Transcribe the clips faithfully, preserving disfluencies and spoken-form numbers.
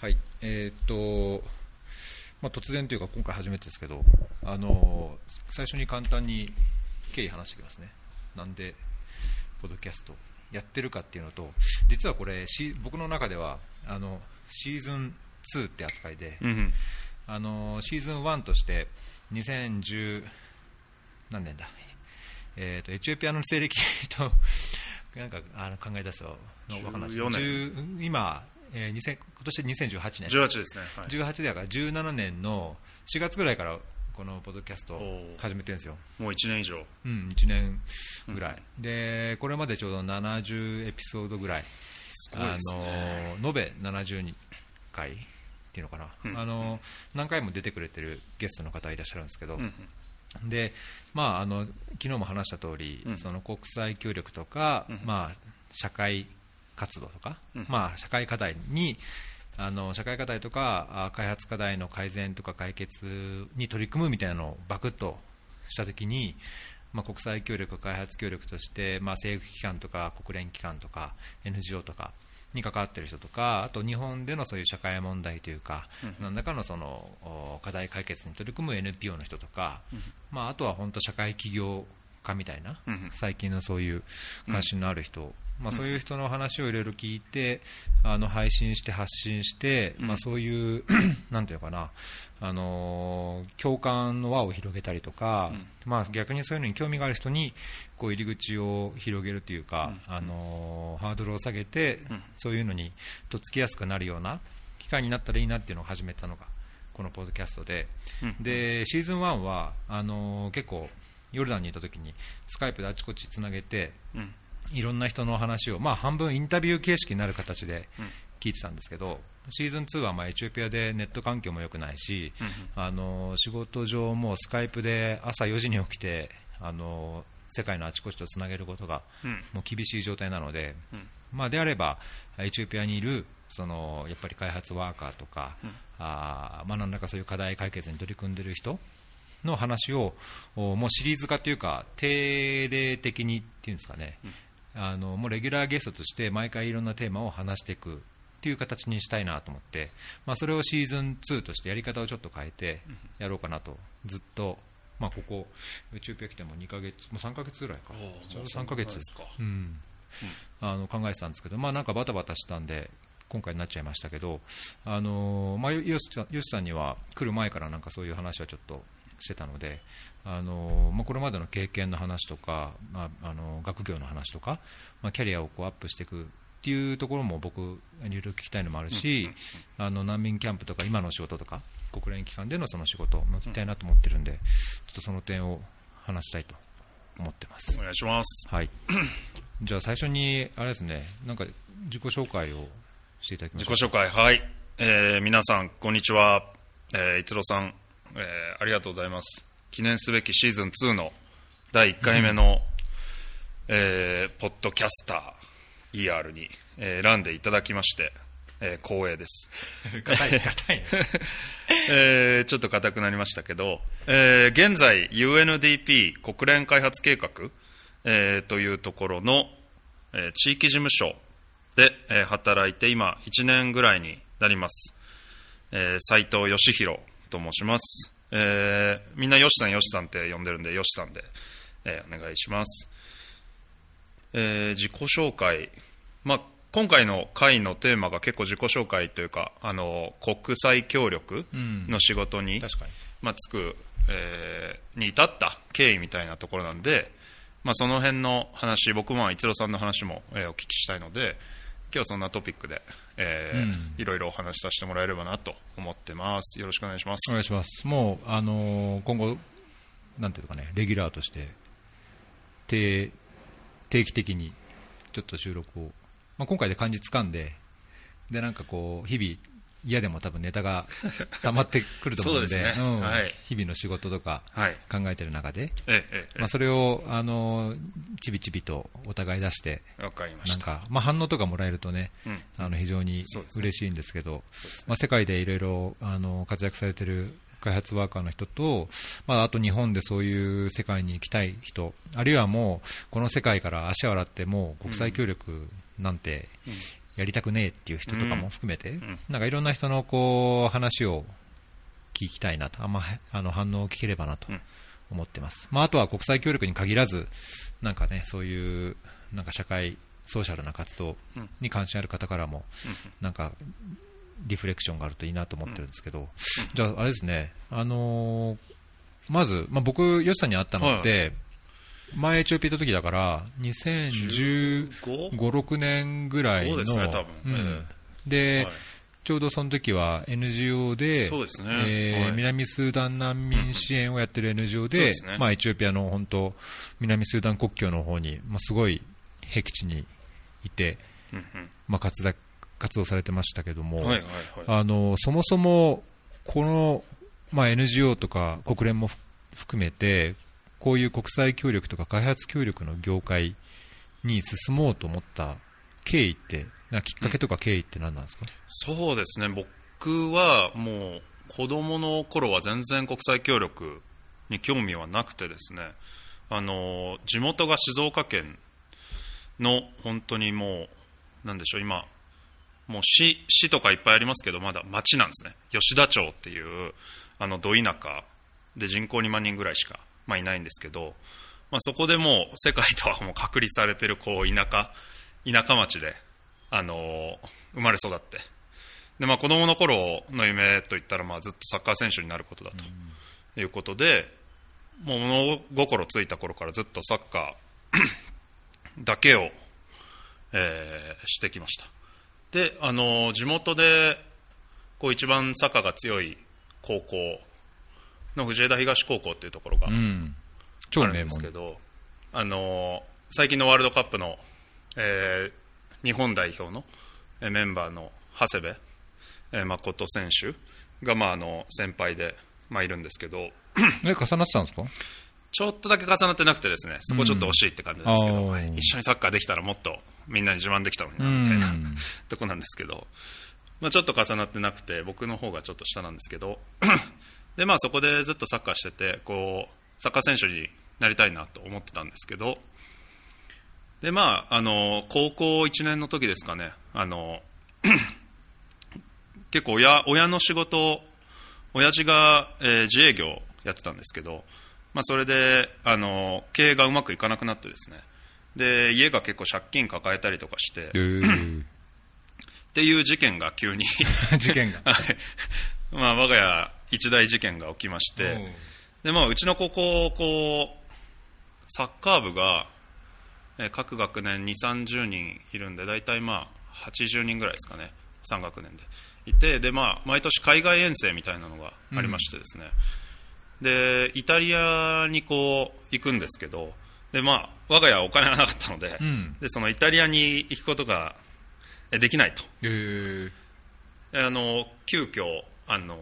はい、えーっとまあ、突然というか今回初めてですけど、あの最初に簡単に経緯話してくださいね。なんでポッドキャストやってるかっていうのと、実はこれ僕の中ではあのシーズンツーって扱いで、うんうん、あのシーズンワンとしてにせんじゅう何年だ、えー、とエチオピアの西暦となんかあの考え出すと分からないですじゅうよねん今、えー、にせん今年にせんじゅうはちねんじゅうはちですね、はい、じゅうはちだからじゅうななねんのしがつぐらいからこのポッドキャストを始めてるんですよ。もういちねん以上、うん、いちねんぐらい、うん、でこれまでちょうどななじゅうエピソードぐらい、すごいですね、あの延べななじゅっかいっていうのかな、うん、あの何回も出てくれてるゲストの方いらっしゃるんですけど、うんでまあ、あの昨日も話した通り、うん、その国際協力とか、うんまあ、社会活動とか、うんまあ、社会課題にあの社会課題とか開発課題の改善とか解決に取り組むみたいなのをバクッとしたときに、まあ、国際協力開発協力として、まあ、政府機関とか国連機関とか エヌジーオー とかに関わっている人とか、あと日本でのそういう社会問題というか、うん、何らかのその課題解決に取り組む エヌピーオー の人とか、うんまあ、あとは本当社会起業家みたいな、うん、最近のそういう関心のある人、うんまあ、そういう人の話をいろいろ聞いて、あの配信して発信して、うんまあ、そういうなんていうかな、あの共感の輪を広げたりとか、うんまあ、逆にそういうのに興味がある人にこう入り口を広げるというか、うん、あのハードルを下げて、うん、そういうのにとっつきやすくなるような機会になったらいいなっていうのを始めたのがこのポッドキャストで、うん、でシーズンワンはあの結構ヨルダンにいた時にスカイプであちこちつなげて、うんいろんな人の話を、まあ、半分インタビュー形式になる形で聞いてたんですけど、シーズンツーはまあエチオピアでネット環境も良くないし、うん、あの仕事上もスカイプで朝よじに起きてあの世界のあちこちとつなげることがもう厳しい状態なので、うんまあ、であればエチオピアにいるそのやっぱり開発ワーカーとか、うんあまあ、何らかそういう課題解決に取り組んでいる人の話をもうシリーズ化というか定例的にっていうんですかね、うんあのもうレギュラーゲストとして毎回いろんなテーマを話していくっていう形にしたいなと思って、まあ、それをシーズンツーとしてやり方をちょっと変えてやろうかなと、ずっと、まあ、ここエチオピア来てもにかげつもうさんかげつぐらいかちょうどさんかげつですか、うんうん、あの考えてたんですけど、まあ、なんかバタバタしたんで今回になっちゃいましたけど、あの、まあ、ヨシさんには来る前からなんかそういう話はちょっとしてたので、あのまあ、これまでの経験の話とか、まあ、あの学業の話とか、まあ、キャリアをこうアップしていくっていうところも僕いろいろ聞きたいのもあるし、うん、あの難民キャンプとか今の仕事とか国連機関でのその仕事も聞きたいなと思ってるんで、うん、ちょっとその点を話したいと思ってます。お願いします、はい、じゃあ最初にあれですね、なんか自己紹介をしていただきましょう。自己紹介、はい、えー、皆さんこんにちは、えー、逸郎さん、えー、ありがとうございます。記念すべきシーズンツーのだいいっかいめの、えー、ポッドキャスター イーアール に、えー、選んでいただきまして、えー、光栄です固い、固い、えー、ちょっと固くなりましたけど、えー、現在 ユーエヌディーピー 国連開発計画、えー、というところの、えー、地域事務所で、えー、働いて今いちねんぐらいになります、えー、斉藤義弘と申します、えー、みんなよしさんよしさんって呼んでるんでよしさんで、えー、お願いします、えー、自己紹介、まあ、今回の会のテーマが結構自己紹介というか、あの国際協力の仕事に、うん確かにまあ、つく、えー、に至った経緯みたいなところなんで、まあ、その辺の話僕も逸郎さんの話も、えー、お聞きしたいので今日はそんなトピックで、えーうん、いろいろお話しさせてもらえればなと思ってます。よろしくお願いします。お願いします。もう、あのー、今後なんていうかね、レギュラーとして定期的にちょっと収録を、まあ、今回で感じつかんで、でなんかこう日々嫌でも多分ネタが溜まってくると思うの で, そうです、ねうんはい、日々の仕事とか考えてる中で、はいえええまあ、それをあのちびちびとお互い出してわかりました。なんか、まあ、反応とかもらえるとね、うん、あの非常に嬉しいんですけど、す、ねまあ、世界でいろいろあの活躍されてる開発ワーカーの人と、まあ、あと日本でそういう世界に行きたい人、あるいはもうこの世界から足を洗ってもう国際協力なんて、うんうんやりたくねえっていう人とかも含めて、うん、なんかいろんな人のこう話を聞きたいなと、あんまあの反応を聞ければなと思ってます、うん、まあ、あとは国際協力に限らずなんかね、そういうなんか社会ソーシャルな活動に関心ある方からもなんかリフレクションがあるといいなと思ってるんですけど、うん、じゃああれですね、あのー、まず、まあ、僕吉さんに会ったのって、はい、前エチオピア行った時だからにせんじゅうご、ろくねんぐらいの、そうですね、多分、うん、で、はい、ちょうどその時は エヌジーオー で、そうですね、えーはい、南スーダン難民支援をやってる エヌジーオー で、でね、まあ、エチオピアの本当南スーダン国境の方に、まあ、すごい僻地にいて、まあ、活動、活動されてましたけども、はいはいはい、あのそもそもこの、まあ、エヌジーオー とか国連も含めてこういう国際協力とか開発協力の業界に進もうと思った経緯って、なんかきっかけとか経緯って何なんですか？うん、そうですね、僕はもう子供の頃は全然国際協力に興味はなくてですね、あの地元が静岡県の本当にもうなんでしょう、今もう 市, 市とかいっぱいありますけど、まだ町なんですね。吉田町っていうあのど田舎で人口にまんにんぐらいしかまあ、いないんですけど、まあ、そこでもう世界とはもう隔離されてるこう田舎田舎町で、あのー、生まれ育ってで、まあ、子供の頃の夢といったら、まあずっとサッカー選手になることだということで、もう物心ついた頃からずっとサッカーだけを、えー、してきました。で、あのー、地元でこう一番サッカーが強い高校の藤枝東高校っていうところがあるんですけど、うん、あの最近のワールドカップの、えー、日本代表のメンバーの長谷部誠選手が、まあ、あの先輩で、まあ、いるんですけどえ重なってたんですか？ちょっとだけ重なってなくてですね、そこちょっと惜しいって感じですけど、うん、一緒にサッカーできたらもっとみんなに自慢できたのになみたいな、うん、とこなんですけど、まあ、ちょっと重なってなくて僕の方がちょっと下なんですけどで、まあ、そこでずっとサッカーしてて、こうサッカー選手になりたいなと思ってたんですけど、で、まあ、あの高校いちねんの時ですかね、あの結構 親, 親の仕事親父が、えー、自営業やってたんですけど、まあ、それであの経営がうまくいかなくなってですね、で家が結構借金抱えたりとかしてっていう事件が急に事件が、はい、まあ、我が家一大事件が起きまして、で、まあ、うちの高校こうサッカー部が各学年にじゅう、さんじゅうにんいるんで、だいたいまあはちじゅうにんぐらいですかね、さん学年でいて、で、まあ、毎年海外遠征みたいなのがありましてですね、うん、でイタリアにこう行くんですけど、で、まあ、我が家はお金がなかったので、うん、でそのイタリアに行くことができないと、えー、あの急遽あの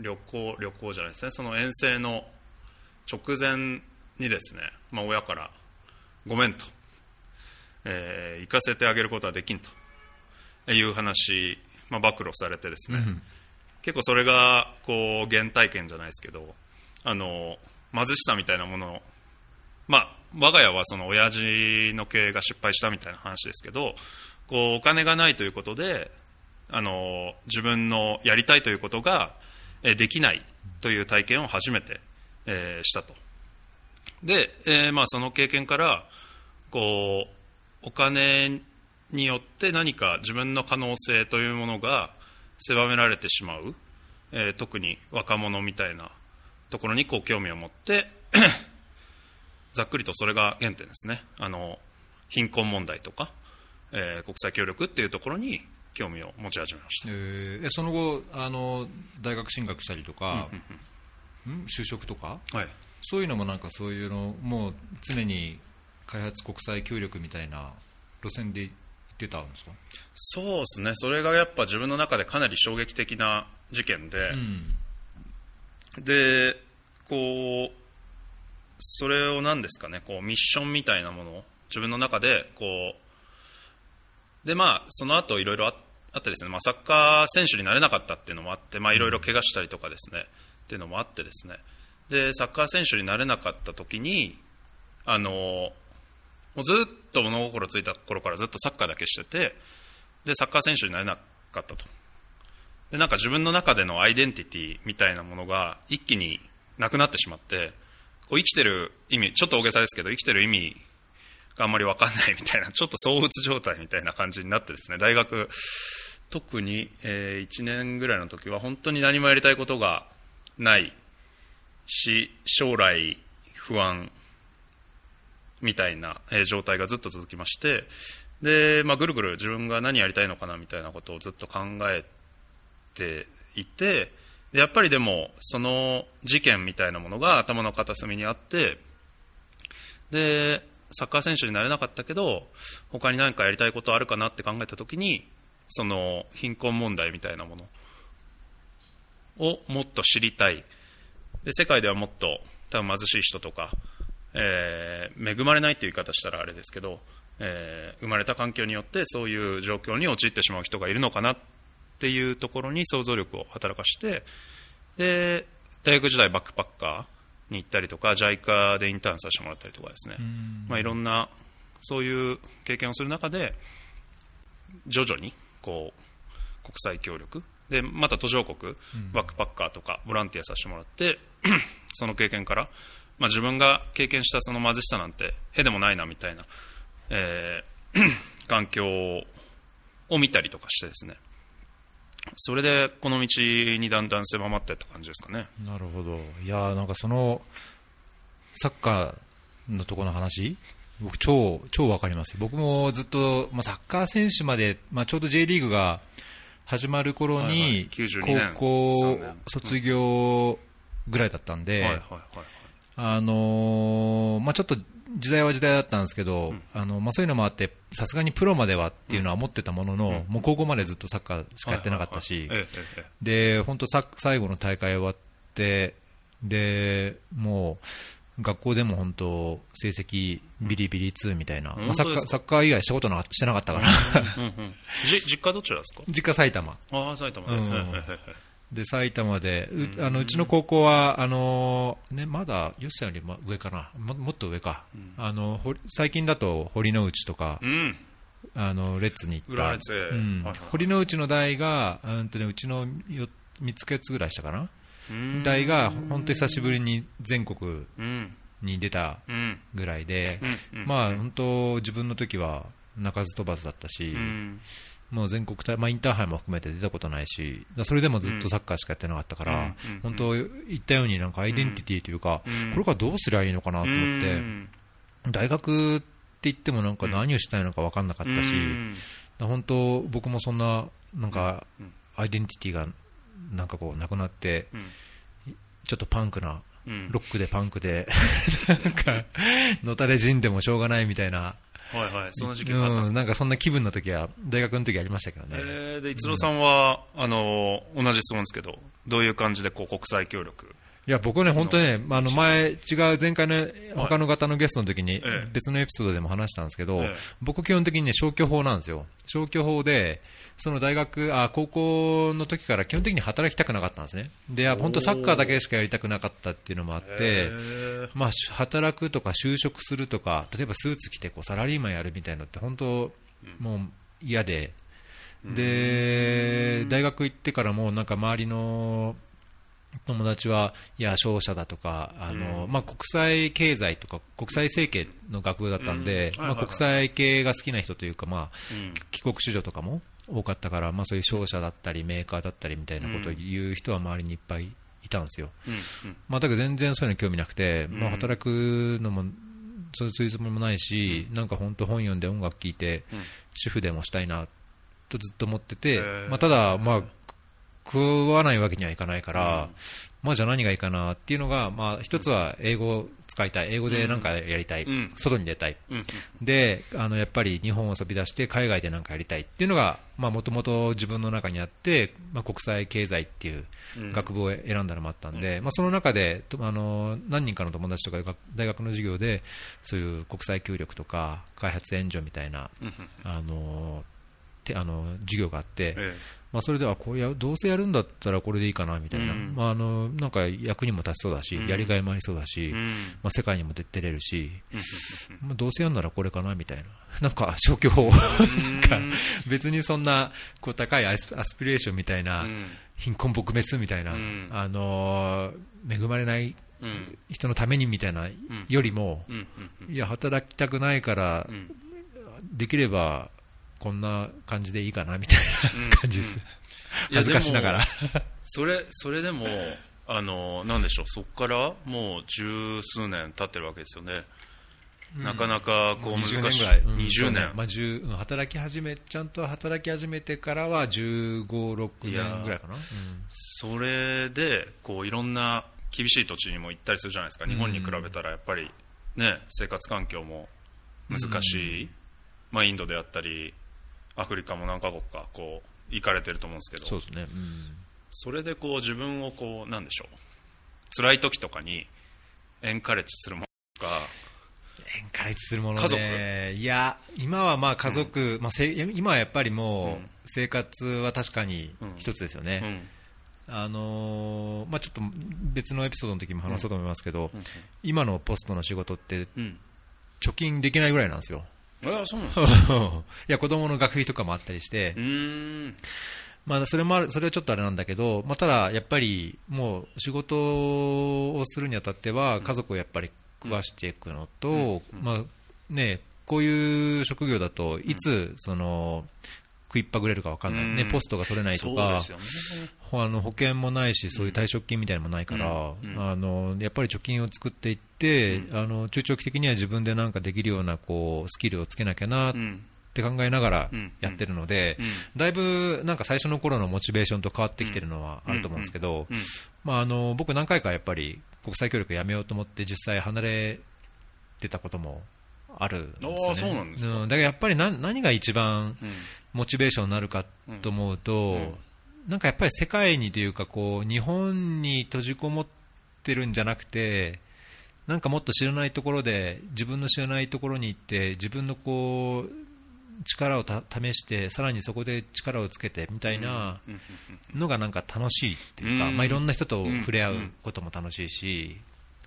旅行旅行じゃないですね、その遠征の直前にですね、まあ、親からごめんと、えー、行かせてあげることはできんという話、まあ、暴露されてですね、うん、結構それがこう原体験じゃないですけど、あの貧しさみたいなものを、まあ、我が家はその親父の経営が失敗したみたいな話ですけど、こうお金がないということで、あの自分のやりたいということができないという体験を初めて、えー、したと。で、えーまあ、その経験からこうお金によって何か自分の可能性というものが狭められてしまう、えー、特に若者みたいなところにこう興味を持ってざっくりとそれが原点ですね。あの貧困問題とか、えー、国際協力っていうところに興味を持ち始めました。えー、その後あの大学進学したりとか、うんうんうん、就職とか、はい、そういうのもなんかそういうのもう常に開発国際協力みたいな路線で行ってたんですか？そうですね、それがやっぱ自分の中でかなり衝撃的な事件で、うん、でこうそれを何ですかね、こうミッションみたいなものを自分の中でこうで、まあその後いろいろあってあってですね、まあ、サッカー選手になれなかったっていうのもあって、いろいろ怪我したりとかですねっていうのもあってですね、でサッカー選手になれなかった時に、あのもうずっと物心ついた頃からずっとサッカーだけしてて、でサッカー選手になれなかったと。でなんか自分の中でのアイデンティティみたいなものが一気になくなってしまって、こう生きてる意味、ちょっと大げさですけど生きてる意味があんまり分かんないみたいな、ちょっと躁鬱状態みたいな感じになってですね、大学特に、えー、いちねんぐらいの時は本当に何もやりたいことがないし、将来不安みたいな、えー、状態がずっと続きまして、で、まあ、ぐるぐる自分が何やりたいのかなみたいなことをずっと考えていて、でやっぱりでもその事件みたいなものが頭の片隅にあって、でサッカー選手になれなかったけど他に何かやりたいことあるかなって考えた時に、その貧困問題みたいなものをもっと知りたい。で世界ではもっと多分貧しい人とか、えー、恵まれないという言い方したらあれですけど、えー、生まれた環境によってそういう状況に陥ってしまう人がいるのかなっていうところに想像力を働かして、で大学時代バックパッカーに行ったりとか ジャイカ でインターンさせてもらったりとかですね、まあ、いろんなそういう経験をする中で徐々にこう国際協力でまた途上国バックパッカーとかボランティアさせてもらって、うん、その経験から、まあ、自分が経験したその貧しさなんてへでもないなみたいな、えー、環境を見たりとかしてですね、それでこの道にだんだん狭まっていった感じですかね。なるほど。いやなんかそのサッカーのところの話僕超超わかりますよ。僕もずっと、まあ、サッカー選手まで、まあ、ちょうど J リーグが始まる頃に高校卒業ぐらいだったんで、あのー、まあちょっと時代は時代だったんですけど、うんあのまあ、そういうのもあってさすがにプロまではっていうのは思ってたものの、うんうん、もう高校までずっとサッカーしかやってなかったし、で本当最後の大会終わってでもう学校でも本当成績ビリビリにみたいな、うんまあ、サッカー、サッカー以外したことなしてなかったからうん、うんうん、実家どちらですか？実家埼玉。ああ埼玉、うんで埼玉で う,、うん、あのうちの高校はあの、ね、まだ吉田より上かな も, もっと上か、うん、あの最近だと堀之内とか、うん、あのレッツに行った、うん、堀之内の代が、うんとね、うちのみっつぐらいしたかな、うん、代が本当に久しぶりに全国に出たぐらいで、うんうん、まあ、本当自分の時は鳴かず飛ばずだったし、うんもう全国大、まあ、インターハイも含めて出たことないし、それでもずっとサッカーしかやってなかったから、うん、本当言ったようになんかアイデンティティというか、うん、これからどうすればいいのかなと思って、うん、大学って言ってもなんか何をしたいのか分かんなかったし、うん、本当僕もそんななんかアイデンティティがなんかこうなくなって、うん、ちょっとパンクなロックでパンクでなんかのたれ死んでもしょうがないみたいな、はいはい、そんな時期があったんですか？うん、なんかそんな気分の時は大学の時ありましたけどね。えー、で逸郎さんは、うん、あの同じ質問ですけどどういう感じでこう国際協力、いや僕はね本当ねあの前違う前回の他の方のゲストの時に別のエピソードでも話したんですけど、ええ、僕基本的にね消去法なんですよ。消去法でその大学あ高校の時から基本的に働きたくなかったんですね。で本当サッカーだけしかやりたくなかったっていうのもあって、えーまあ、働くとか就職するとか例えばスーツ着てこうサラリーマンやるみたいなのって本当もう嫌で、で大学行ってからもなんか周りの友達はいや商社だとかあの、まあ、国際経済とか国際政経の学部だったんで、まあ、国際系が好きな人というか、まあ、帰国子女とかも多かったから、まあ、そういう商社だったりメーカーだったりみたいなことを言う人は周りにいっぱいいたんですよ、まあ、だけど全然そういうの興味なくて、まあ、働くのもそういうつもりもないし、なんか本当本読んで音楽聴いて主婦でもしたいなとずっと思ってて、まあ、ただまあ食わないわけにはいかないから、うん、まあじゃあ何がいいかなっていうのが、まあ一つは英語を使いたい、英語で何かやりたい、うん、外に出たい、うん、であのやっぱり日本を飛び出して海外で何かやりたいっていうのがもともと自分の中にあって、まあ、国際経済っていう学部を選んだのもあったんで、うんまあ、その中であの何人かの友達とか大学の授業でそういう国際協力とか開発援助みたいな、うん、あのあの授業があって、ええまあ、それではこれどうせやるんだったらこれでいいかなみたいな、うんまあ、あのなんか役にも立ちそうだし、うん、やりがいもありそうだし、うんまあ、世界にも出れるし、うんまあ、どうせやるならこれかなみたいな、なんか消去法、なんか別にそんなこう高いアスピレーションみたいな、うん、貧困撲滅みたいな、うん、あの恵まれない人のためにみたいなよりも、うんうん、いや働きたくないから、うん、できればこんな感じでいいかなみたいな感じです、うんうん、恥ずかしながらそれ、それでもあのなんでしょう、そこからもう十数年経ってるわけですよね、うん、なかなかこう難しいにじゅうねんぐらい、うん、にじゅうねん、ねまあ、じゅう働き始めちゃんと働き始めてからはじゅうご、ろくねんぐらいかな、うん、それでこういろんな厳しい土地にも行ったりするじゃないですか、日本に比べたらやっぱり、ね、生活環境も難しい、うんまあ、インドであったりアフリカも何カ国かこう行かれてると思うんですけど、そうですね、うん、それでこう自分をこうなんでしょう、辛い時とかにエンカレッジするものとか、エンカレッジするものね、家族、いや今はまあ家族、うんまあ、せ今はやっぱりもう生活は確かに一つですよね、うんうんあのーまあ、ちょっと別のエピソードの時も話そうと思いますけど、うんうん、今のポストの仕事って貯金できないぐらいなんですよ、いやそうなんですいや子供の学費とかもあったりして、うーん、まあ、それもある、それはちょっとあれなんだけど、まあ、ただやっぱりもう仕事をするにあたっては家族をやっぱり食わしていくのと、うんうんまあね、こういう職業だといつその食いっぱぐれるか分かんない、ねうん、ポストが取れないとか、そうですよね、あの保険もないしそういう退職金みたいなのもないから、うんうん、あのやっぱり貯金を作っていって、うん、あの中長期的には自分でなんかできるようなこうスキルをつけなきゃなって考えながらやってるので、うんうん、だいぶなんか最初の頃のモチベーションと変わってきてるのはあると思うんですけど、僕何回かやっぱり国際協力やめようと思って実際離れてたこともあるんですよね。だからやっぱり何、何が一番モチベーションになるかと思うと、うんうんなんかやっぱり世界にというかこう日本に閉じこもってるんじゃなくて、なんかもっと知らないところで自分の知らないところに行って自分のこう力をた試してさらにそこで力をつけてみたいなのがなんか楽しいっていうか、まあいろんな人と触れ合うことも楽しいし、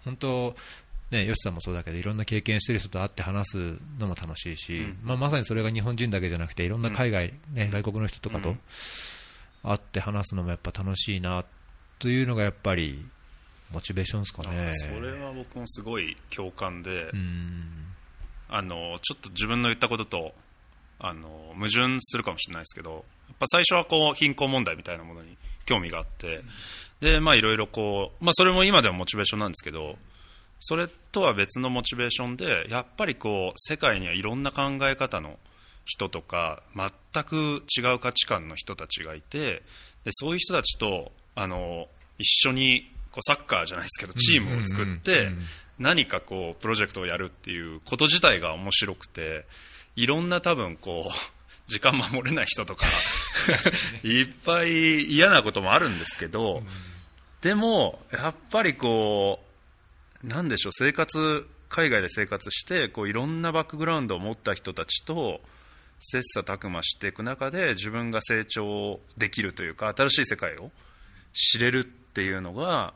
本当ね、吉さんもそうだけどいろんな経験してる人と会って話すのも楽しいし、まあまさにそれが日本人だけじゃなくていろんな海外ね外国の人とかと会って話すのもやっぱ楽しいなというのがやっぱりモチベーションですかね。それは僕もすごい共感で、うんあのちょっと自分の言ったこととあの矛盾するかもしれないですけど、やっぱ最初はこう貧困問題みたいなものに興味があって、うん、でまあいろいろこう、まあ、それも今でもモチベーションなんですけど、それとは別のモチベーションでやっぱりこう世界にはいろんな考え方の人とか全く違う価値観の人たちがいて、でそういう人たちとあの一緒にこうサッカーじゃないですけどチームを作って何かこうプロジェクトをやるっていうこと自体が面白くて、いろんな多分こう時間守れない人とかいっぱい嫌なこともあるんですけど、でもやっぱりこうなんでしょう、生活海外で生活してこういろんなバックグラウンドを持った人たちと切磋琢磨していく中で自分が成長できるというか新しい世界を知れるっていうのが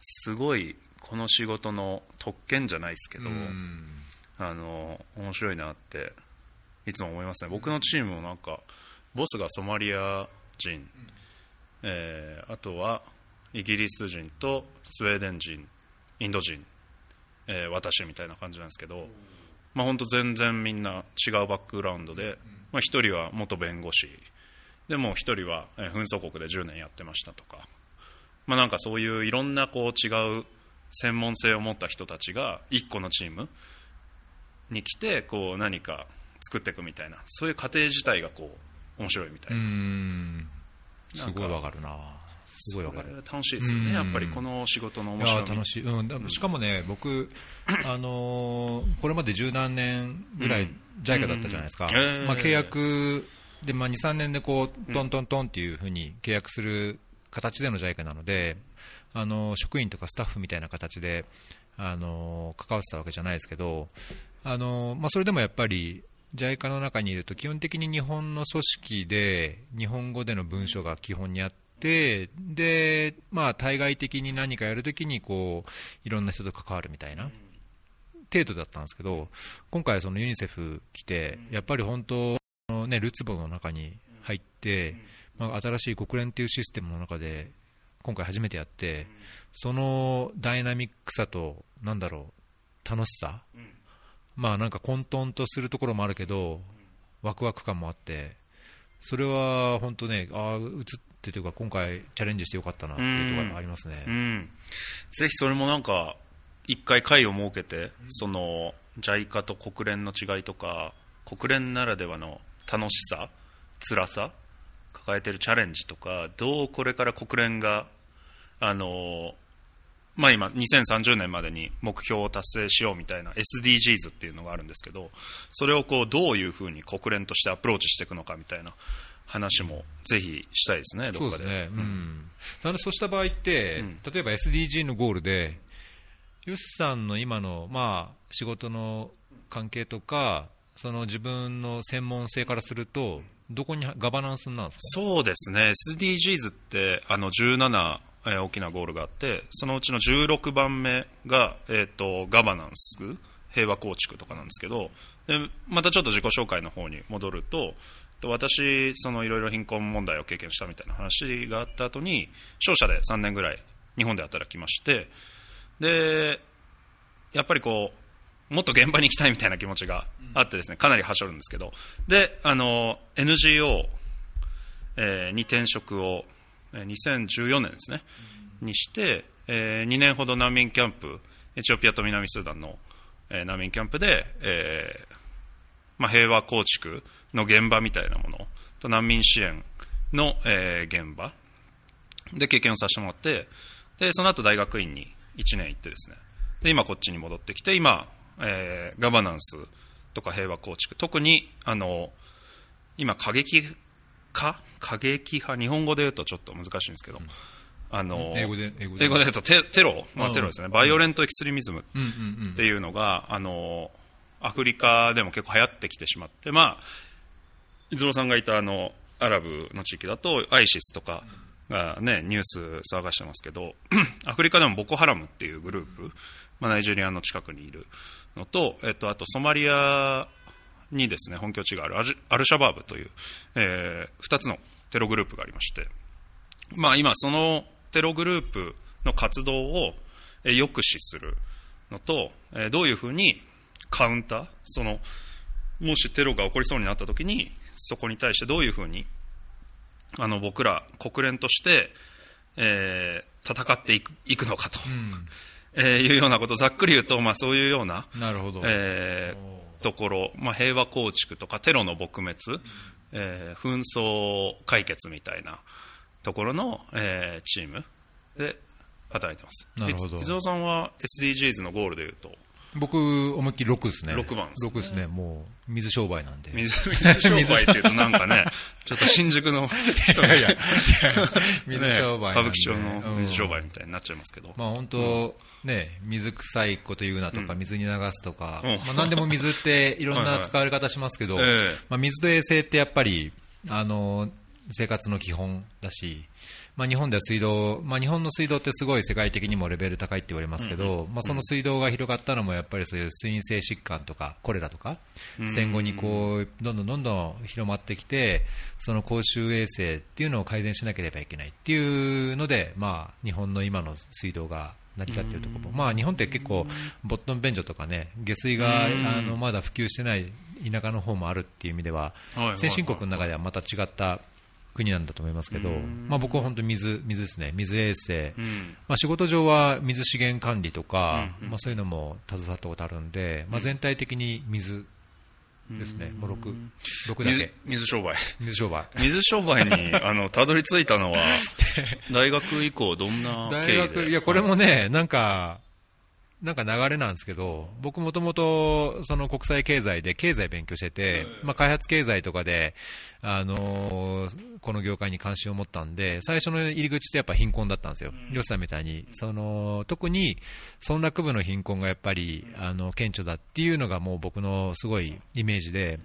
すごいこの仕事の特権じゃないですけど、うんあの面白いなっていつも思いますね。僕のチームもなんかボスがソマリア人、うんえー、あとはイギリス人とスウェーデン人インド人、えー、私みたいな感じなんですけど、まあ、本当全然みんな違うバックグラウンドで、まあ、ひとりは元弁護士でもひとりは紛争国でじゅうねんやってましたとか、まあ、なんかそういういろんなこう違う専門性を持った人たちがいっこのチームに来てこう何か作っていくみたいな、そういう過程自体がこう面白いみたいな。うーんすごいわかるな。すごいわかる。楽しいですよね、うん、やっぱりこの仕事の面白み。いや楽しい、うん、しかもね僕、あのー、これまで十何年ぐらい ジャイカ だったじゃないですか、うんうんまあ、契約で、まあ、に、さんねんでこうトントントンっていう風に契約する形での ジャイカ なので、あのー、職員とかスタッフみたいな形で、あのー、関わってたわけじゃないですけど、あのーまあ、それでもやっぱりジャイカ の中にいると基本的に日本の組織で日本語での文書が基本にあって、で、まあ、対外的に何かやるときにこういろんな人と関わるみたいな程度だったんですけど、今回そのユニセフ来てやっぱり本当の、ね、ルツボの中に入って、まあ、新しい国連というシステムの中で今回初めてやって、そのダイナミックさとなんだろう楽しさ、まあなんか混沌とするところもあるけどワクワク感もあって、それは本当ね、ああ映ってというか今回チャレンジしてよかったなっていうところがありますね、うんうん、ぜひそれもなんか一回会を設けて、その ジャイカ と国連の違いとか国連ならではの楽しさ辛さ抱えてるチャレンジとか、どうこれから国連があのまあ、今にせんさんじゅうねんまでに目標を達成しようみたいな エスディージーズ っていうのがあるんですけど、それをこうどういうふうに国連としてアプローチしていくのかみたいな話もぜひしたいですね、どっかで。そうですね、うんうん、そうした場合って、うん、例えば エスディージー のゴールでヨシさんの今の、まあ、仕事の関係とかその自分の専門性からするとどこにガバナンスなんですか？そうですね、 エスディージーズ ってあのじゅうなな大きなゴールがあって、そのうちのじゅうろくばんめが、えーと、ガバナンス、平和構築とかなんですけど、でまたちょっと自己紹介の方に戻ると、私そのいろいろ貧困問題を経験したみたいな話があった後に商社でさんねんぐらい日本で働きまして、でやっぱりこうもっと現場に行きたいみたいな気持ちがあってですね、かなりはしょるんですけど、であの エヌジーオー、えー、に転職をにせんじゅうよねんですね、うん、にして、えー、にねんほど難民キャンプ、エチオピアと南スーダンの、えー、難民キャンプで、えーまあ、平和構築の現場みたいなものと難民支援の、えー、現場で経験をさせてもらって、でその後大学院にいちねん行ってですね、で今こっちに戻ってきて、今、えー、ガバナンスとか平和構築、特にあの今過激か過激派、日本語で言うとちょっと難しいんですけど、うん、あの英語で言うとテロ、まあ、テロですね、うん、バイオレントエクストリミズムっていうのが、うんうんうん、あのアフリカでも結構流行ってきてしまって、まあ、伊豆さんがいたあのアラブの地域だと アイシス とかが、ね、ニュース騒がしてますけど、アフリカでもボコハラムっていうグループ、まあ、ナイジェリアの近くにいるのと、えっと、あとソマリアにですね、本拠地があるアルシャバーブという、えー、ふたつのテログループがありまして、まあ、今そのテログループの活動を抑止するのと、えー、どういうふうにカウンター、そのもしテロが起こりそうになったときにそこに対してどういうふうにあの僕ら国連として、えー、戦っていく、いくのかと、うん、えー、いうようなことをざっくり言うと、まあ、そういうような、なるほど、えーところ、まあ、平和構築とかテロの撲滅、うん、えー、紛争解決みたいなところの、えー、チームで働いてます。なるほど。伊沢さんは エスディージーズ のゴールでいうと、僕思いっきりろくですね。ろくばんですね。ろくですね。もう水商売なんで、水, 水商売っていうとなんかねちょっと新宿の人がいやいや水商売、ね、歌舞伎町の水商売みたいになっちゃいますけど、うん、まあ本当ね、水臭いこと言うなとか、うん、水に流すとか、うん、まあ、何でも水っていろんな使われ方しますけど、はいはい、えーまあ、水と衛生ってやっぱりあの生活の基本だし、まあ、日本では水道、まあ、日本の水道ってすごい世界的にもレベル高いって言われますけど、うんうん、まあ、その水道が広がったのもやっぱりそういう水性疾患とかコレラとか、うん、戦後にこうどんどんどんどん広まってきて、その公衆衛生っていうのを改善しなければいけないっていうので、まあ、日本の今の水道が成り立っているところも、うん、まあ、日本って結構ボットン便所とかね、下水が、うん、あのまだ普及してない田舎の方もあるっていう意味では、はい、先進国の中ではまた違った国なんだと思いますけど、まあ、僕は本当に 水, 水ですね、水衛生、うん、まあ、仕事上は水資源管理とか、うんうん、まあ、そういうのも携わったことあるんで、まあ、全体的に水ですね、うん、もう ろく, ろくだけ 水, 水商売水商売水商売にあのたどり着いたのは大学以降どんな経緯で？大学、いやこれもね、なんかなんか流れなんですけど、僕もともとその国際経済で経済勉強してて、まあ、開発経済とかで、あのー、この業界に関心を持ったんで、最初の入り口ってやっぱ貧困だったんですよ。ヨシさんみたいにその特に村落部の貧困がやっぱりあの顕著だっていうのがもう僕のすごいイメージで、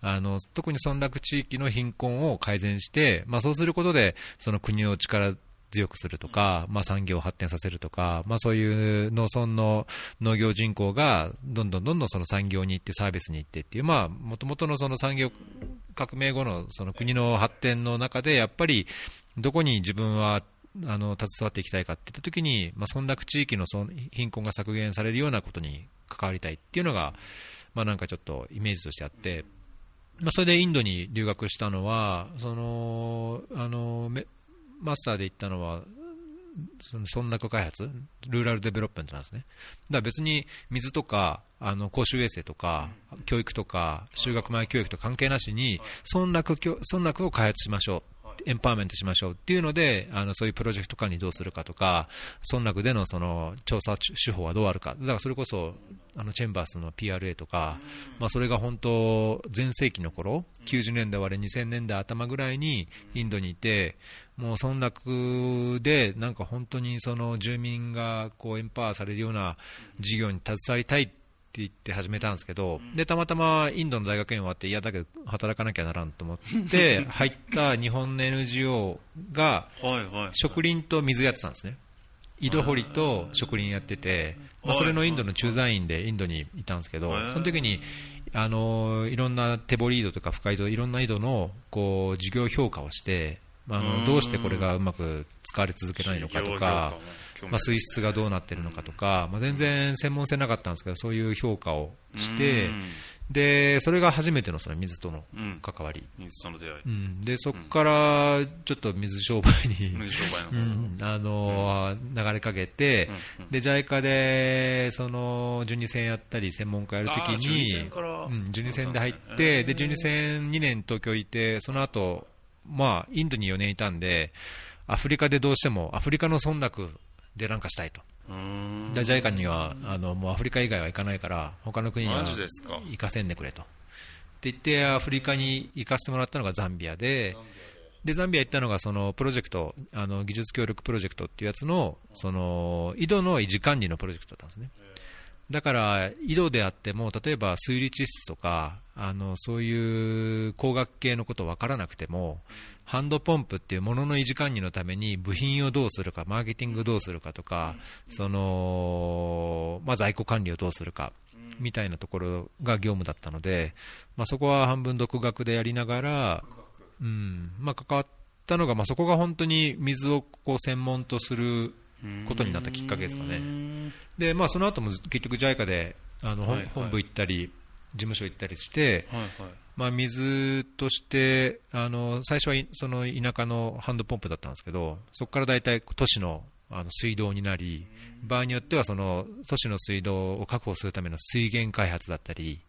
あの特に村落地域の貧困を改善して、まあ、そうすることでその国の力強くするとか、まあ、産業を発展させるとか、まあ、そういう農村の農業人口がどんどんどんどんその産業に行ってサービスに行ってっていう、まあ、元々のその産業革命後のその国の発展の中でやっぱりどこに自分はあの携わっていきたいかっていったときに、まあ、村落地域の貧困が削減されるようなことに関わりたいっていうのが、まあ、なんかちょっとイメージとしてあって、まあ、それでインドに留学したのはそのあのマスターで行ったのはその村落開発、ルーラルデベロップメントなんですね。だから別に水とかあの公衆衛生とか教育とか就学前教育と関係なしに村落、村落を開発しましょう、エンパワーメントしましょうっていうので、あのそういうプロジェクト間にどうするかとか、村落でのその調査手法はどうあるか、だからそれこそあのチェンバースの ピーアールエー とか、まあ、それが本当全盛期の頃、きゅうじゅうねんだい終わりにせんねんだい頭ぐらいにインドにいて、もう村落でなんか本当にその住民がこうエンパワーされるような事業に携わりたいって言って始めたんですけど、でたまたまインドの大学院終わって、いやだけど働かなきゃならんと思って入った日本の エヌジーオー が植林と水やってたんですね。井戸掘りと植林やってて、まあ、それのインドの駐在員でインドにいたんですけど、その時にあのいろんな手掘り井戸とか深井戸、いろんな井戸のこう事業評価をして、あのどうしてこれがうまく使われ続けないのかとか、まあ、水質がどうなってるのかとか、まあ、全然専門性なかったんですけど、そういう評価をして、でそれが初めて の, その水との関わり、うん、水との出会い、うん、でそこからちょっと水商売に、うんうん、あの、うん、流れかけて、うんうん、で ジャイカ でそのじゅうに船やったり専門家やるときにじゅうに船から、うん、じゅうに船で入って、でじゅうに船にねん東京いて、その後、まあインドによねんいたんで、アフリカでどうしてもアフリカの村落でなんかしたいと。ジャイカ にはあのもうアフリカ以外は行かないから他の国には行かせんでくれとって言って、アフリカに行かせてもらったのがザンビアで、でザンビア行ったのがそのプロジェクト、あの技術協力プロジェクトっていうやつの、その井戸の維持管理のプロジェクトだったんですね。だから井戸であっても、例えば水利地質とかあのそういう工学系のこと分からなくても、ハンドポンプっていうものの維持管理のために部品をどうするか、マーケティングどうするかとか、その、まあ、在庫管理をどうするかみたいなところが業務だったので、まあ、そこは半分独学でやりながら、うんまあ、関わったのが、まあ、そこが本当に水をこう専門とすることになったきっかけですかね。で、まあ、その後も結局 ジャイカ であの、はいはい、本部行ったり事務所行ったりして、はいはいまあ、水としてあの最初はその田舎のハンドポンプだったんですけど、そこからだいたい都市 の, あの水道になり、場合によってはその都市の水道を確保するための水源開発だったり、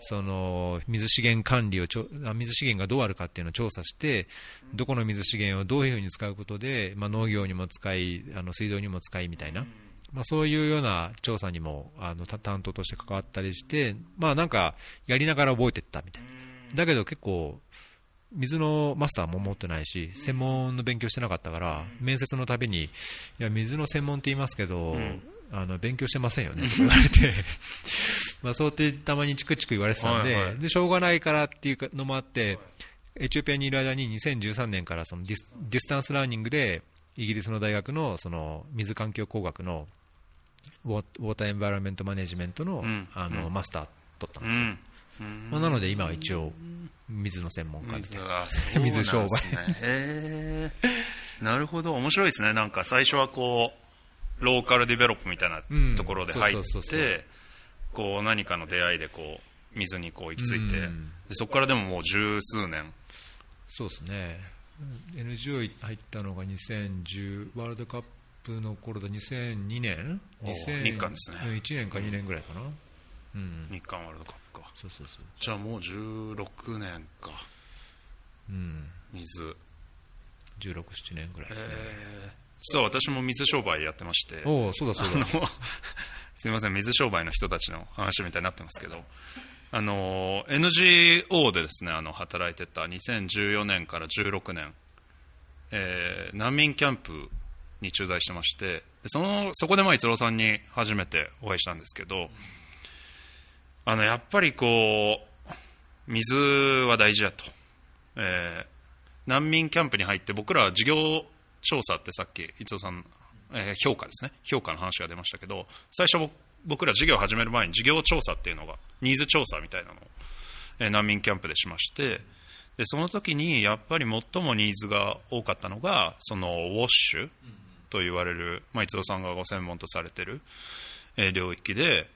その水資源管理をちょ水資源がどうあるかっていうのを調査して、どこの水資源をどういうふうに使うことで、まあ、農業にも使い、あの水道にも使いみたいな、まあ、そういうような調査にもあの担当として関わったりして、まあ、なんかやりながら覚えていったみたいな。だけど結構水のマスターも持ってないし、専門の勉強してなかったから、面接のたびにいや水の専門って言いますけど、うん、あの勉強してませんよねって言われてまあそうやってたまにチクチク言われてたんで、はいはい、でしょうがないからっていうのもあって、エチオピアにいる間ににせんじゅうさんねんからそのディス、ディスタンスラーニングでイギリスの大学のその水環境工学のウォーターエンバイロメントマネジメントの、うん、あの、うん、マスター取ったんですよ、うんまあ、なので今は一応水の専門家ですね。水商売へー、なるほど、面白いですね。なんか最初はこうローカルディベロップみたいなところで入って何かの出会いでこう水にこう行き着いて、うん、でそこからでももう十数年そうですね。 エヌジーオー 入ったのがにせんじゅうワールドカップの頃だ、にせんにねん、日韓ですね、いちねんかにねんぐらいかな、うん、日韓ワールドカップか。そうそうそう、じゃあもうじゅうろくねんか、うん、水じゅうろく、じゅうななねんぐらいですね。実は私も水商売やってまして、おそうだそうだすみません、水商売の人たちの話みたいになってますけど、あの エヌジーオー でですね、あの働いてたにせんじゅうよねんからじゅうろくねん、えー、難民キャンプに駐在してまして、そのそこでまあ逸郎さんに初めてお会いしたんですけど、あのやっぱりこう水は大事だと、えー、難民キャンプに入って、僕らは事業調査ってさっき逸郎さん、えー、評価ですね、評価の話が出ましたけど、最初僕ら事業を始める前に事業調査っていうのが、ニーズ調査みたいなのを、えー、難民キャンプでしまして、でその時にやっぱり最もニーズが多かったのがそのウォッシュと言われる、まあ、逸郎さんがご専門とされている、えー、領域で、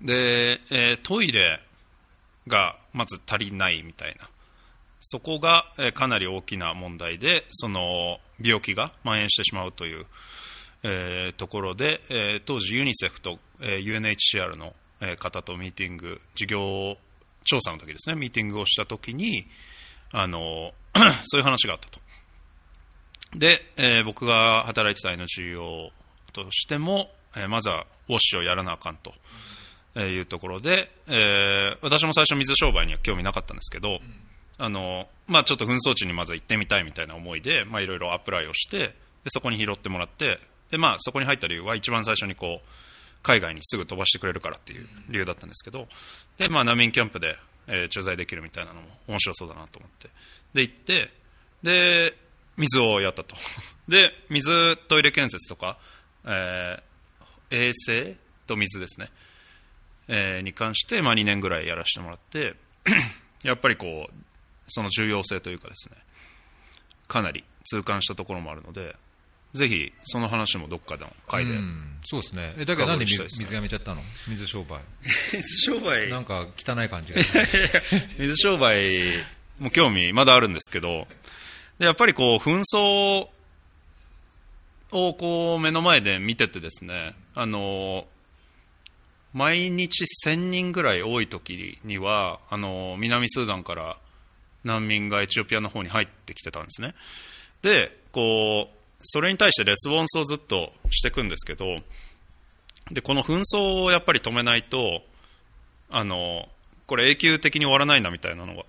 で、えー、トイレがまず足りないみたいな、そこがかなり大きな問題で、その病気が蔓延してしまうという、えー、ところで、えー、当時ユニセフと、えー、ユーエヌエイチシーアール の方とミーティング、事業調査の時ですね、ミーティングをした時にあのそういう話があったと。で、えー、僕が働いてた エヌジーオー としても、えー、まずはウォッシュをやらなあかんと、うん、えー、いうところで、えー、私も最初水商売には興味なかったんですけど、うん、あのまあ、ちょっと紛争地にまず行ってみたいみたいな思いで、まあ、いろいろアプライをして、でそこに拾ってもらって、で、まあ、そこに入った理由は一番最初にこう海外にすぐ飛ばしてくれるからっていう理由だったんですけど、で、まあ、難民キャンプで、えー、駐在できるみたいなのも面白そうだなと思って、で行って、で水をやったとで水、トイレ建設とか、えー、衛生と水ですね、えー、に関して、まあ、にねんぐらいやらせてもらってやっぱりこうその重要性というかですね、かなり痛感したところもあるので、ぜひその話もどっかの回で、うん、そうですね。え、だけどなんで 水,、ね、水やめちゃったの？水商売。水商売なんか汚い感じが。水商売も興味まだあるんですけど、でやっぱりこう紛争をこう目の前で見ててですね、あの毎日せんにんぐらい多い時にはあの南スーダンから難民がエチオピアの方に入ってきてたんですね。でこうそれに対してレスポンスをずっとしていくんですけど、でこの紛争をやっぱり止めないと、あのこれ永久的に終わらないなみたいなのが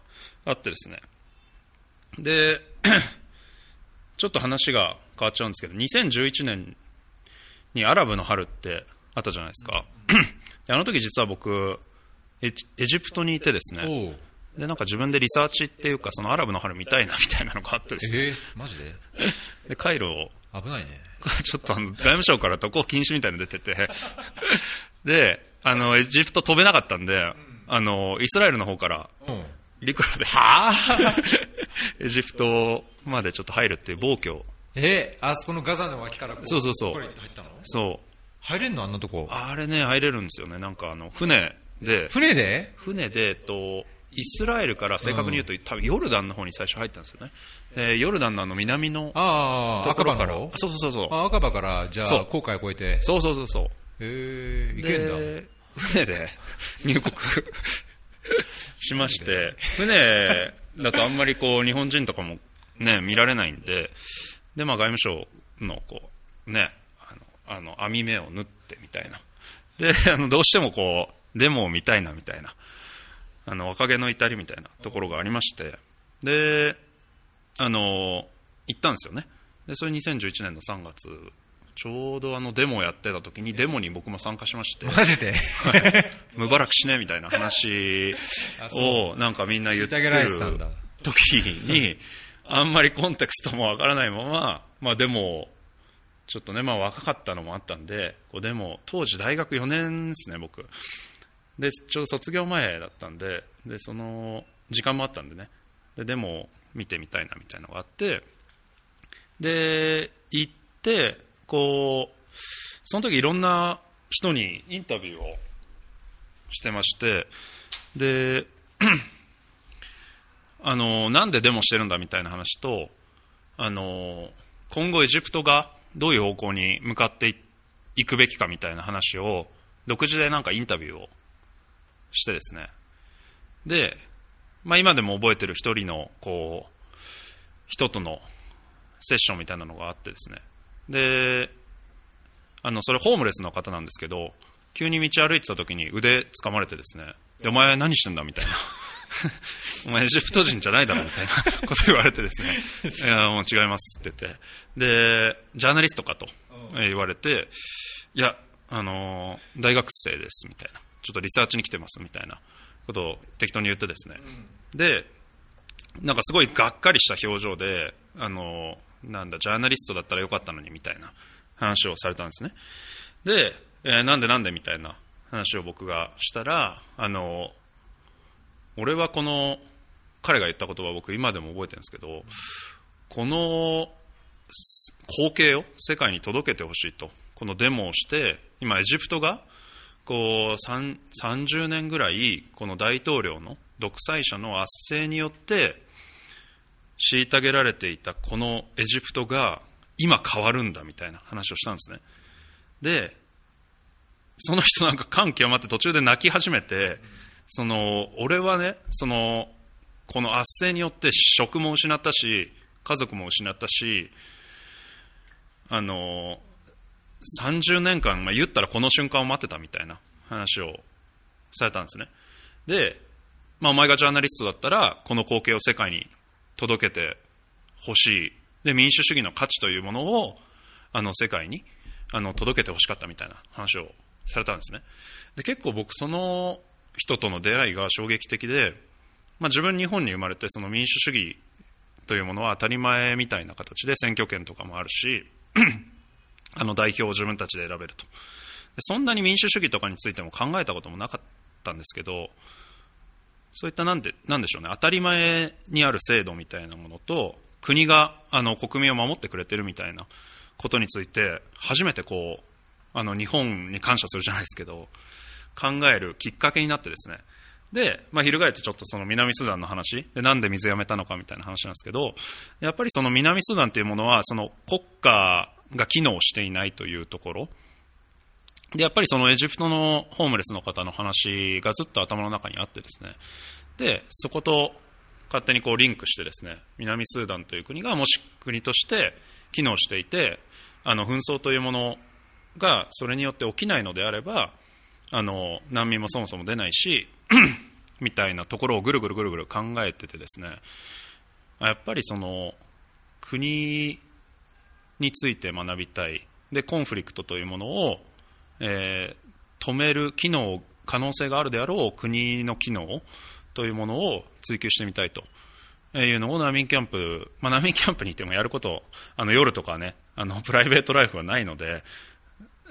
あってですね、でちょっと話が変わっちゃうんですけど、にせんじゅういちねんにアラブの春ってあったじゃないですかあの時実は僕エジプトにいてですね、でなんか自分でリサーチっていうか、そのアラブの春見たいなみたいなのがあってですね、えー、マジで？でカイロを危ないねちょっとあの外務省から渡航禁止みたいなの出ててであのエジプト飛べなかったんで、あのイスラエルの方から陸路ではエジプトまでちょっと入るっていう暴挙、えー、あそこのガザの脇からこう、そうそうそう、これ入ったの？そう入れんの？あんなとこあれね、入れるんですよね。なんかあの船で船で船でとイスラエルから正確に言うと、うん、多分ヨルダンの方に最初入ったんですよね、えー、ヨルダンのあの南のところから、ああそうそうそうそう、あ赤羽からじゃあ航海を越えて、そうそうそうそう、へえ行けんだ、船で入国しまして船だとあんまりこう日本人とかもね見られないんで、でまあ外務省のこうねあのあの網目を縫ってみたいな、であのどうしてもこうデモを見たいなみたいな、あの若気の至りみたいなところがありまして、であの行ったんですよね。でそれにせんじゅういちねんのさんがつ、ちょうどあのデモをやってた時にデモに僕も参加しまして、マジでムバラクしねみたいな話をなんかみんな言ってる時に、あんまりコンテクストもわからないまま、まあデモをちょっとね、まあ若かったのもあったんで、こうデモ当時大学よねんですね僕で、ちょうど卒業前だったん で, でその時間もあったんでね、でデモを見てみたいなみたいなのがあって、で行ってこうその時いろんな人にインタビューをしてまして、であのなんでデモしてるんだみたいな話と、あの今後エジプトがどういう方向に向かっていくべきかみたいな話を独自でなんかインタビューをしてですね、で、まあ、今でも覚えてる一人のこう人とのセッションみたいなのがあってですね、であのそれホームレスの方なんですけど、急に道歩いてた時に腕掴まれてですね、でお前何してんだみたいなお前エジプト人じゃないだろみたいなこと言われてですねいやもう違いますって言って、でジャーナリストかと言われて、いやあの大学生ですみたいな、ちょっとリサーチに来てますみたいなことを適当に言ってですね、でなんかすごいがっかりした表情で、あのなんだジャーナリストだったらよかったのにみたいな話をされたんですね。で、えー、なんでなんでみたいな話を僕がしたら、あの俺はこの彼が言った言葉を僕今でも覚えてるんですけど、この光景を世界に届けてほしいと、このデモをして今エジプトがこうさんじゅうねんぐらいこの大統領の独裁者の圧政によって虐げられていたこのエジプトが今変わるんだみたいな話をしたんですね。でその人なんか感極まって途中で泣き始めて、その俺はねそのこの圧政によって職も失ったし家族も失ったし、あのさんじゅうねんかん、まあ、言ったらこの瞬間を待ってたみたいな話をされたんですね。で、まあ、お前がジャーナリストだったらこの光景を世界に届けてほしい、で民主主義の価値というものをあの世界にあの届けてほしかったみたいな話をされたんですね。で結構僕その人との出会いが衝撃的で、まあ、自分日本に生まれてその民主主義というものは当たり前みたいな形で選挙権とかもあるしあの代表を自分たちで選べると、でそんなに民主主義とかについても考えたこともなかったんですけど、そういったなんで、なんでしょうね、当たり前にある制度みたいなものと国があの国民を守ってくれてるみたいなことについて初めてこうあの日本に感謝するじゃないですけど考えるきっかけになってですね。で、まあ、翻ってちょっとその南スダンの話で、なんで水やめたのかみたいな話なんですけど、やっぱりその南スダンというものはその国家が機能していないというところで、やっぱりそのエジプトのホームレスの方の話がずっと頭の中にあってですね、でそこと勝手にこうリンクしてですね、南スーダンという国がもし国として機能していて、あの紛争というものがそれによって起きないのであれば、あの難民もそもそも出ないしみたいなところをぐるぐるぐるぐる考えててですね、やっぱりその国について学びたい、でコンフリクトというものを、えー、止める機能、可能性があるであろう国の機能というものを追求してみたいというのを難民キャンプ、まあ、難民キャンプにいてもやること、あの夜とかね、あのプライベートライフはないので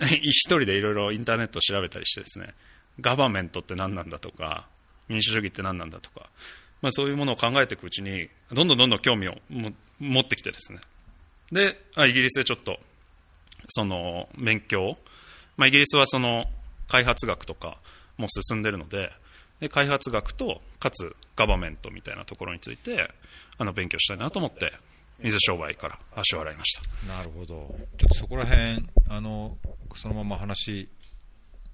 一人でいろいろインターネットを調べたりしてですね、ガバメントって何なんだとか民主主義って何なんだとか、まあ、そういうものを考えていくうちにどんどんどんどん興味をも持ってきてですね、でイギリスでちょっとその勉強、まあ、イギリスはその開発学とかも進んでるので、で開発学とかつガバメントみたいなところについてあの勉強したいなと思って水商売から足を洗いました。なるほど。ちょっとそこら辺あのそのまま話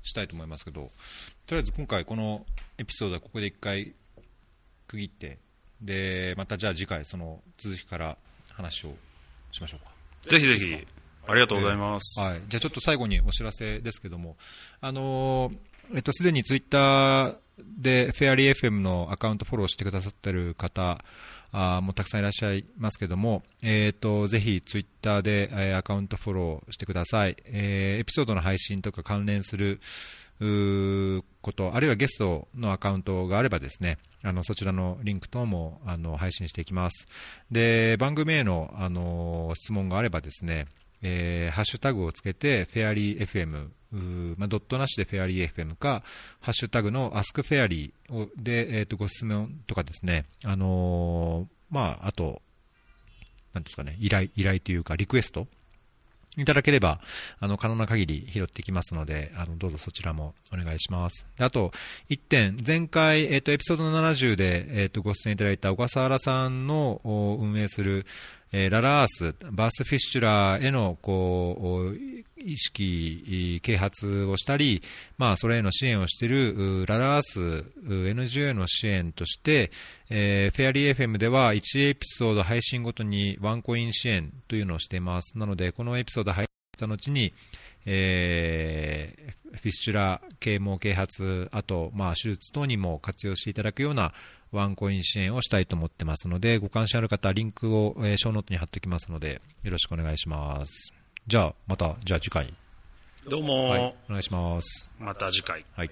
したいと思いますけど、とりあえず今回このエピソードはここで一回区切って、でまたじゃあ次回その続きから話をしましょうか。ぜひぜひありがとうございます、えーはい、じゃあちょっと最後にお知らせですけども、あのえっとすでにツイッターでフェアリー エフエム のアカウントフォローしてくださってる方あもうたくさんいらっしゃいますけども、えー、とぜひツイッターで、えー、アカウントフォローしてください、えー、エピソードの配信とか関連すること、あるいはゲストのアカウントがあればですね、あのそちらのリンク等もあの配信していきます。で番組への、あの質問があればですね、えー、ハッシュタグをつけてフェアリー エフエム、まあ、ドットなしでフェアリー エフエム かハッシュタグのアスクフェアリーで、えー、とご質問とかですね、あのー、まああとなんですかね、依頼依頼というかリクエストいただければあの可能な限り拾ってきますので、あのどうぞそちらもお願いします。であといってん、前回、えー、とエピソードななじゅうで、えー、とご出演いただいた小笠原さんの運営するえー、ララアース、バースフィッシュラーへのこう意識啓発をしたり、まあ、それへの支援をしているララアース エヌジーオー への支援として、えー、フェアリー エフエム ではいちエピソード配信ごとにワンコイン支援というのをしています。なのでこのエピソード配信そのうちに、えー、フィスチュラ啓蒙啓発、あと、まあ、手術等にも活用していただくようなワンコイン支援をしたいと思ってますので、ご関心ある方はリンクを、えー、ショーノートに貼っておきますのでよろしくお願いします。じゃあまた、じゃあ次回どうも、はい、お願いします。また次回、はい。